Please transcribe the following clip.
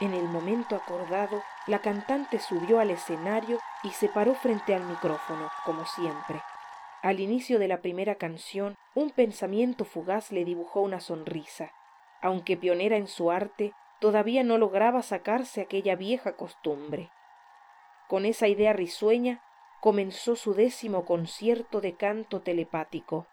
En el momento acordado, la cantante subió al escenario y se paró frente al micrófono, como siempre. Al inicio de la primera canción, un pensamiento fugaz le dibujó una sonrisa. Aunque pionera en su arte, todavía no lograba sacarse aquella vieja costumbre. Con esa idea risueña, comenzó su 10º concierto de canto telepático.